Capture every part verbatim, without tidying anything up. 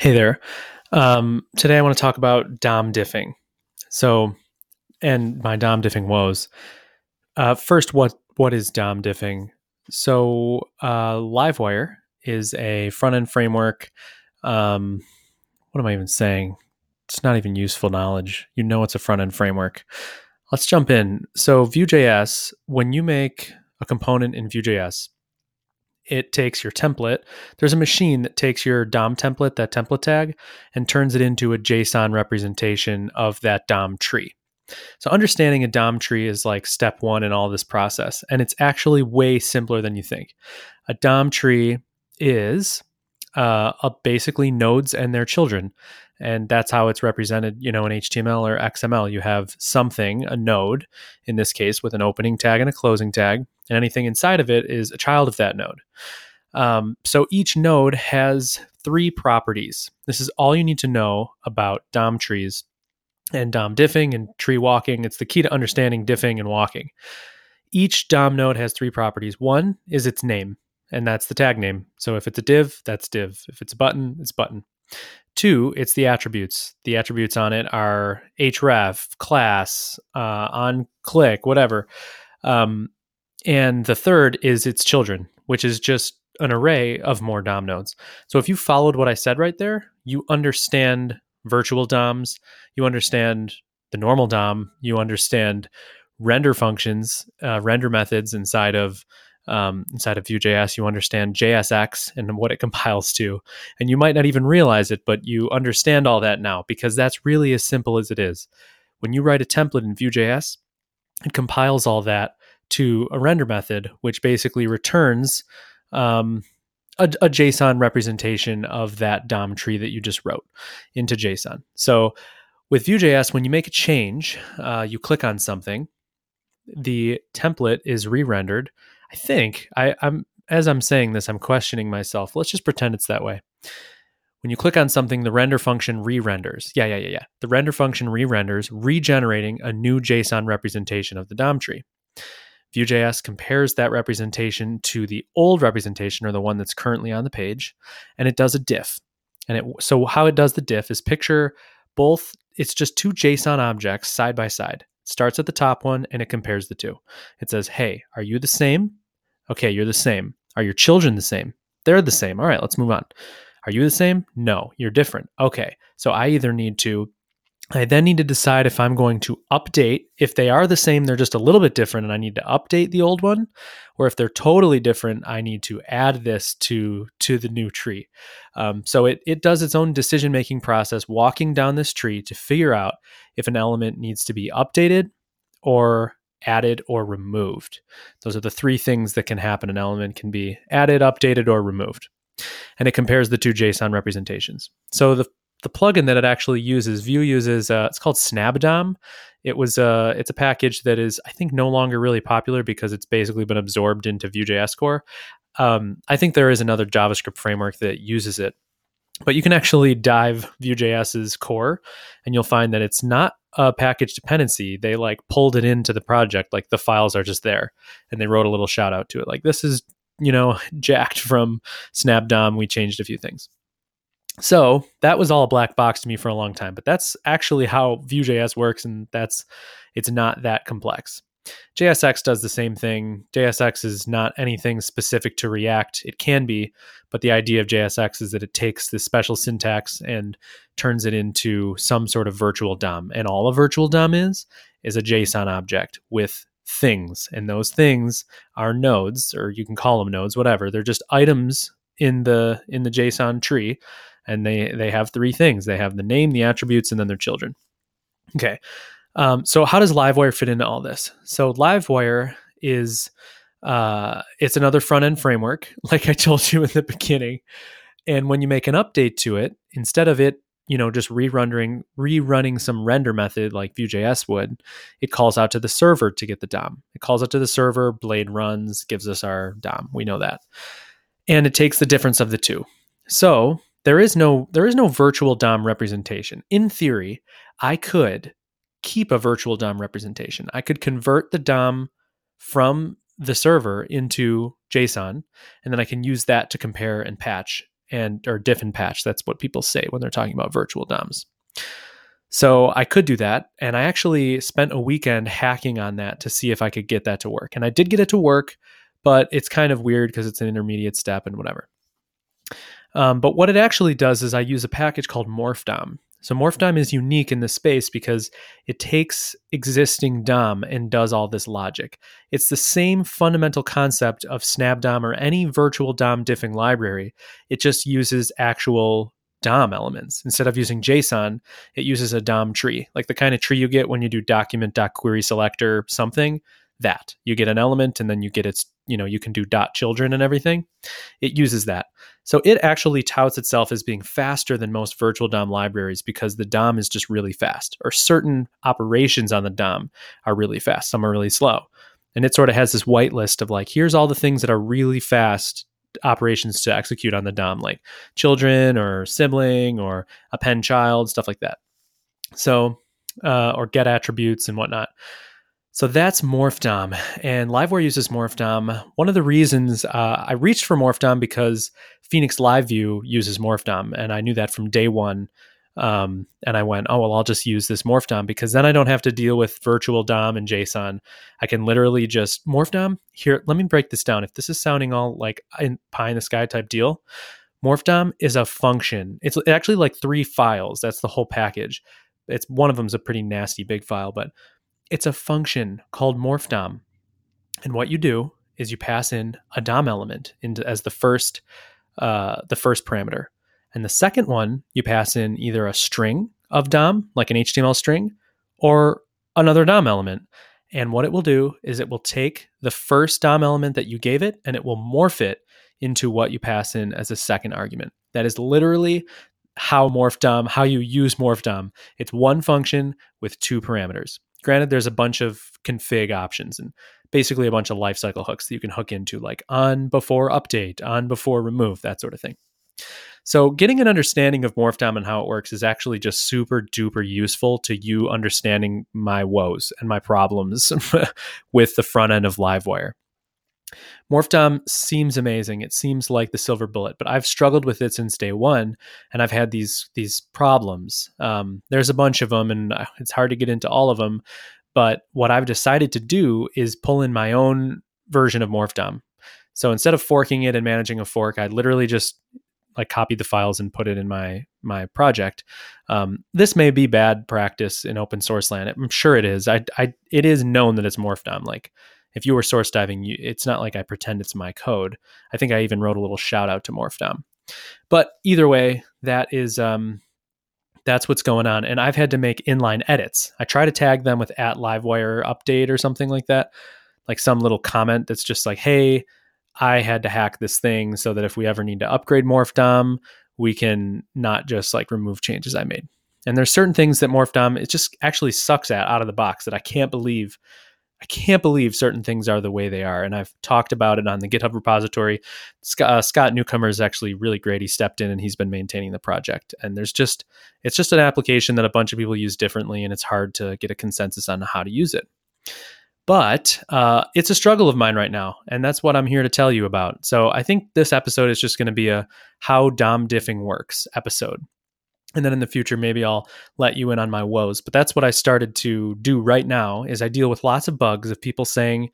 Hey there. Um, today I want to talk about D O M diffing. So, and my D O M diffing woes. Uh, first, what what is D O M diffing? So, uh, LiveWire is a front-end framework. Um, what am I even saying? It's not even useful knowledge. You know it's a front-end framework. Let's jump in. So, Vue.js, when you make a component in Vue.js, it takes your template. There's a machine that takes your D O M template, that template tag, and turns it into a JSON representation of that D O M tree. So understanding a D O M tree is like step one in all this process, and it's actually way simpler than you think. A D O M tree is uh, a basically nodes and their children, and that's how it's represented, you know, in H T M L or X M L. You have something, a node, in this case, with an opening tag and a closing tag, and anything inside of it is a child of that node. Um, so each node has three properties. This is all you need to know about D O M trees and D O M diffing and tree walking. It's the key to understanding diffing and walking. Each D O M node has three properties. One is its name, and that's the tag name. So if it's a div, that's div. If it's a button, it's button. Two, it's the attributes. The attributes on it are href, class, uh, on click, whatever. Um, And the third is its children, which is just an array of more D O M nodes. So if you followed what I said right there, you understand virtual D O Ms, you understand the normal D O M, you understand render functions, uh, render methods inside of um, inside of Vue.js, you understand J S X and what it compiles to. And you might not even realize it, but you understand all that now because that's really as simple as it is. When you write a template in Vue.js, it compiles all that to a render method, which basically returns um, a, a JSON representation of that D O M tree that you just wrote into JSON. So with Vue.js, when you make a change, uh, you click on something, the template is re-rendered. I think, I, I'm as I'm saying this, I'm questioning myself. Let's just pretend it's that way. When you click on something, the render function re-renders. Yeah, yeah, yeah, yeah. The render function re-renders, regenerating a new JSON representation of the D O M tree. Vue.js compares that representation to the old representation or the one that's currently on the page, and it does a diff. And it, so how it does the diff is picture both, it's just two JSON objects side by side. It starts at the top one and it compares the two. It says, hey, are you the same? Okay, you're the same. Are your children the same? They're the same. All right, let's move on. Are you the same? No, you're different. Okay, so I either need to I then need to decide if I'm going to update, if they are the same, they're just a little bit different and I need to update the old one, or if they're totally different, I need to add this to, to the new tree. Um, so it, it does its own decision-making process, walking down this tree to figure out if an element needs to be updated or added or removed. Those are the three things that can happen. An element can be added, updated, or removed. And it compares the two JSON representations. So the The plugin that it actually uses, Vue uses, uh, it's called Snabbdom. It was, uh, it's a package that is, I think, no longer really popular because it's basically been absorbed into Vue.js core. Um, I think there is another JavaScript framework that uses it, but you can actually dive Vue.js's core, and you'll find that it's not a package dependency. They like pulled it into the project, like the files are just there, and they wrote a little shout out to it, like this is, you know, jacked from Snabbdom. We changed a few things. So that was all a black box to me for a long time, but that's actually how Vue.js works, and that's it's not that complex. J S X does the same thing. J S X is not anything specific to React. It can be, but the idea of J S X is that it takes this special syntax and turns it into some sort of virtual D O M. And all a virtual D O M is, is a JSON object with things, and those things are nodes, or you can call them nodes, whatever. They're just items in the in the JSON tree. And they, they have three things. They have the name, the attributes, and then their children. Okay. Um, so how does LiveWire fit into all this? So LiveWire is, uh, it's another front-end framework, like I told you in the beginning. And when you make an update to it, instead of it, you know, just re-rendering, rerunning some render method like Vue.js would, it calls out to the server to get the D O M. It calls out to the server, Blade runs, gives us our D O M. We know that. And it takes the difference of the two. So There is no there is no virtual D O M representation. In theory, I could keep a virtual D O M representation. I could convert the D O M from the server into JSON, and then I can use that to compare and patch and or diff and patch. That's what people say when they're talking about virtual D O Ms. So I could do that. And I actually spent a weekend hacking on that to see if I could get that to work. And I did get it to work, but it's kind of weird because it's an intermediate step and whatever. Um, but what it actually does is I use a package called MorphDOM. So MorphDOM is unique in this space because it takes existing D O M and does all this logic. It's the same fundamental concept of Snabbdom or any virtual D O M diffing library. It just uses actual D O M elements. Instead of using JSON, it uses a D O M tree, like the kind of tree you get when you do document.querySelector something, that. You get an element and then you get its, you know, you can do dot children and everything. It uses that. So it actually touts itself as being faster than most virtual D O M libraries because the D O M is just really fast, or certain operations on the D O M are really fast. Some are really slow. And it sort of has this whitelist of like, here's all the things that are really fast operations to execute on the D O M, like children or sibling or append child, stuff like that. So, uh, or get attributes and whatnot. So that's MorphDOM, and LiveWire uses MorphDOM. One of the reasons uh, I reached for MorphDOM because Phoenix LiveView uses MorphDOM, and I knew that from day one. Um, and I went, oh, well, I'll just use this MorphDOM because then I don't have to deal with virtual D O M and JSON. I can literally just MorphDOM here. Let me break this down. If this is sounding all like pie in the sky type deal, MorphDOM is a function. It's actually like three files. That's the whole package. It's one of them is a pretty nasty big file, but it's a function called MorphDOM. And what you do is you pass in a D O M element into as the first, uh, the first parameter. And the second one, you pass in either a string of D O M, like an H T M L string, or another D O M element. And what it will do is it will take the first D O M element that you gave it, and it will morph it into what you pass in as a second argument. That is literally how MorphDOM, how you use MorphDOM. It's one function with two parameters. Granted, there's a bunch of config options and basically a bunch of lifecycle hooks that you can hook into, like on before update, on before remove, that sort of thing. So getting an understanding of MorphDOM and how it works is actually just super duper useful to you understanding my woes and my problems with the front end of LiveWire. MorphDOM seems amazing. It seems like the silver bullet, but I've struggled with it since day one, and I've had these these problems. Um, there's a bunch of them, and it's hard to get into all of them. But what I've decided to do is pull in my own version of MorphDOM. So instead of forking it and managing a fork, I literally just like copied the files and put it in my my project. Um, this may be bad practice in open source land. I'm sure it is. I, I it is known that it's MorphDOM. Like, if you were source diving, you, it's not like I pretend it's my code. I think I even wrote a little shout out to MorphDOM. But either way, that is um, that's what's going on. And I've had to make inline edits. I try to tag them with at LiveWire update or something like that, like some little comment that's just like, hey, I had to hack this thing so that if we ever need to upgrade MorphDOM, we can not just like remove changes I made. And there's certain things that MorphDOM, it just actually sucks at out of the box that I can't believe I can't believe certain things are the way they are. And I've talked about it on the GitHub repository. Scott, uh, Scott Newcomer is actually really great. He stepped in and he's been maintaining the project. And there's just, it's just an application that a bunch of people use differently, and it's hard to get a consensus on how to use it. But uh, it's a struggle of mine right now, and that's what I'm here to tell you about. So I think this episode is just going to be a how D O M diffing works episode. And then in the future, maybe I'll let you in on my woes. But that's what I started to do right now is I deal with lots of bugs of people saying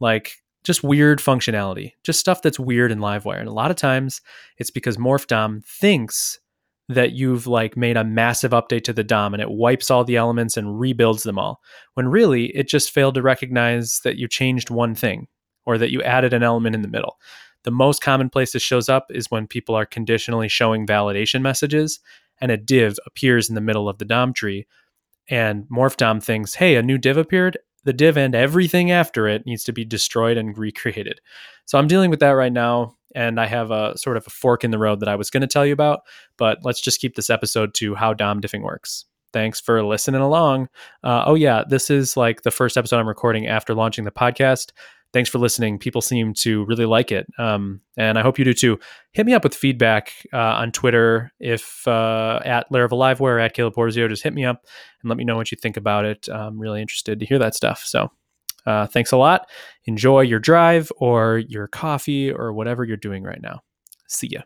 like just weird functionality, just stuff that's weird in LiveWire. And a lot of times it's because MorphDOM thinks that you've like made a massive update to the D O M and it wipes all the elements and rebuilds them all. When really it just failed to recognize that you changed one thing or that you added an element in the middle. The most common place this shows up is when people are conditionally showing validation messages and a div appears in the middle of the D O M tree, and MorphDOM thinks, hey, a new div appeared. The div and everything after it needs to be destroyed and recreated. So I'm dealing with that right now, and I have a sort of a fork in the road that I was going to tell you about, but let's just keep this episode to how D O M diffing works. Thanks for listening along. Uh, oh yeah, this is like the first episode I'm recording after launching the podcast. Thanks for listening. People seem to really like it. Um, and I hope you do too. Hit me up with feedback uh, on Twitter. If uh, at LiveWire, at Caleb Porzio, just hit me up and let me know what you think about it. I'm really interested to hear that stuff. So uh, thanks a lot. Enjoy your drive or your coffee or whatever you're doing right now. See ya.